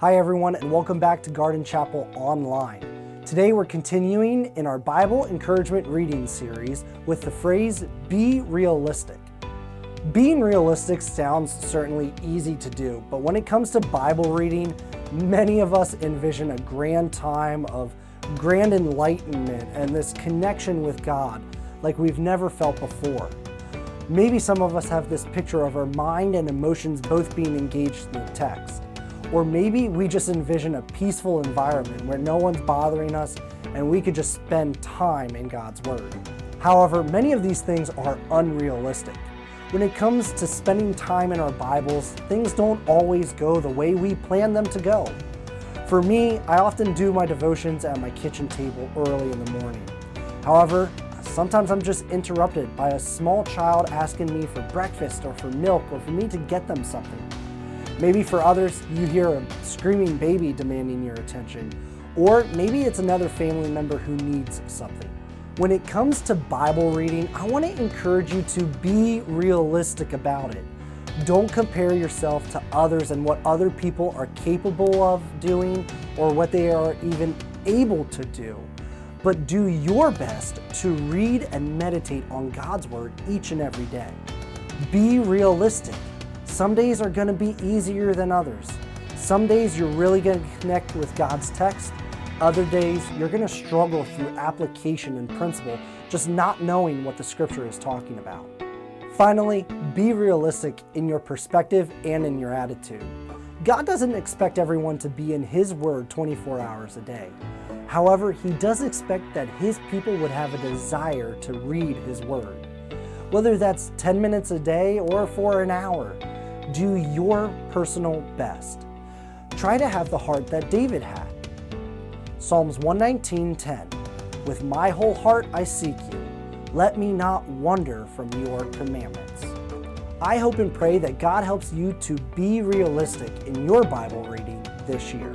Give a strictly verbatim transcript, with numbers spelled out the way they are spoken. Hi everyone, and welcome back to Garden Chapel Online. Today we're continuing in our Bible encouragement reading series with the phrase, be realistic. Being realistic sounds certainly easy to do, but when it comes to Bible reading, many of us envision a grand time of grand enlightenment and this connection with God like we've never felt before. Maybe some of us have this picture of our mind and emotions both being engaged in the text. Or maybe we just envision a peaceful environment where no one's bothering us and we could just spend time in God's Word. However, many of these things are unrealistic. When it comes to spending time in our Bibles, things don't always go the way we plan them to go. For me, I often do my devotions at my kitchen table early in the morning. However, sometimes I'm just interrupted by a small child asking me for breakfast or for milk or for me to get them something. Maybe for others, you hear a screaming baby demanding your attention, or maybe it's another family member who needs something. When it comes to Bible reading, I want to encourage you to be realistic about it. Don't compare yourself to others and what other people are capable of doing or what they are even able to do, but do your best to read and meditate on God's Word each and every day. Be realistic. Some days are going to be easier than others. Some days you're really going to connect with God's text. Other days you're going to struggle through application and principle, just not knowing what the Scripture is talking about. Finally, be realistic in your perspective and in your attitude. God doesn't expect everyone to be in His Word twenty-four hours a day. However, He does expect that His people would have a desire to read His Word. Whether that's ten minutes a day or for an hour, do your personal best. Try to have the heart that David had. Psalms one nineteen ten, with my whole heart I seek you. Let me not wander from your commandments. I hope and pray that God helps you to be realistic in your Bible reading this year.